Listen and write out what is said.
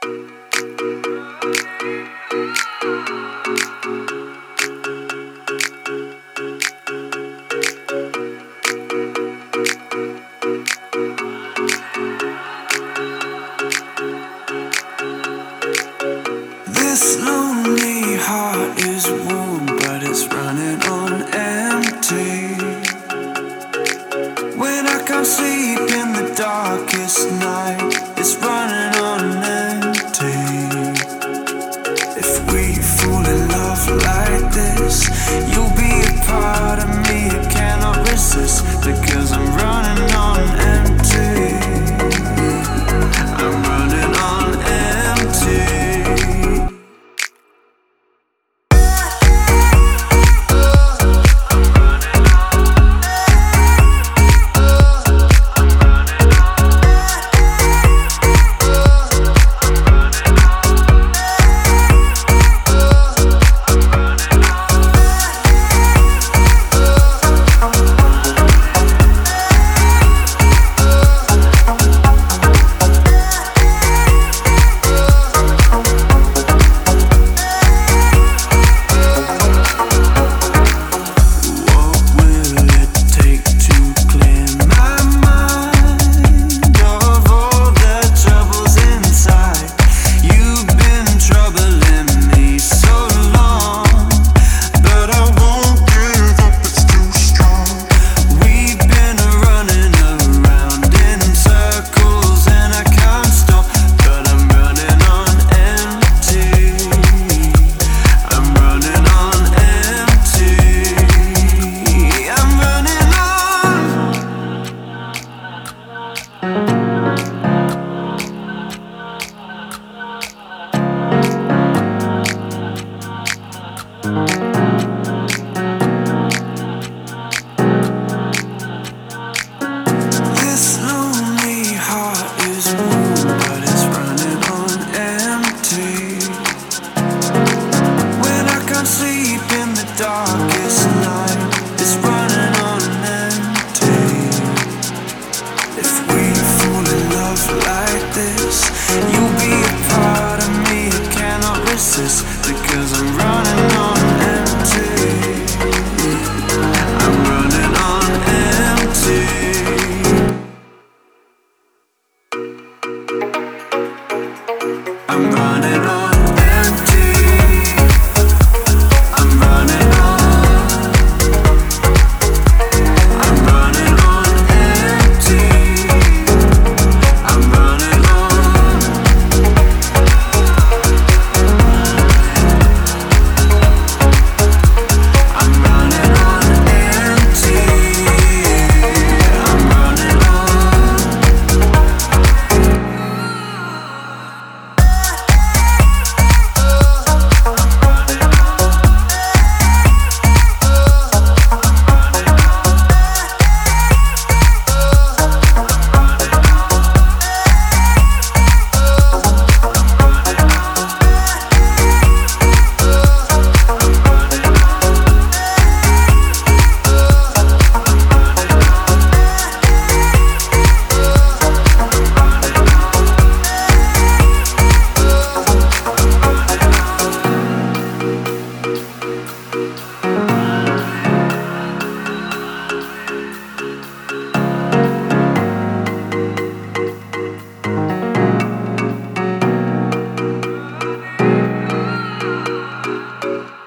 This lonely heart is warm, but it's running on empty. When I can't sleep in the darkest night, it's running on empty. If we fall in love like this, you'll be a part of me. I cannot resist, because I'm running on empty. I'm running on empty. Because I'm running on empty. I'm running on empty. I'm running on empty.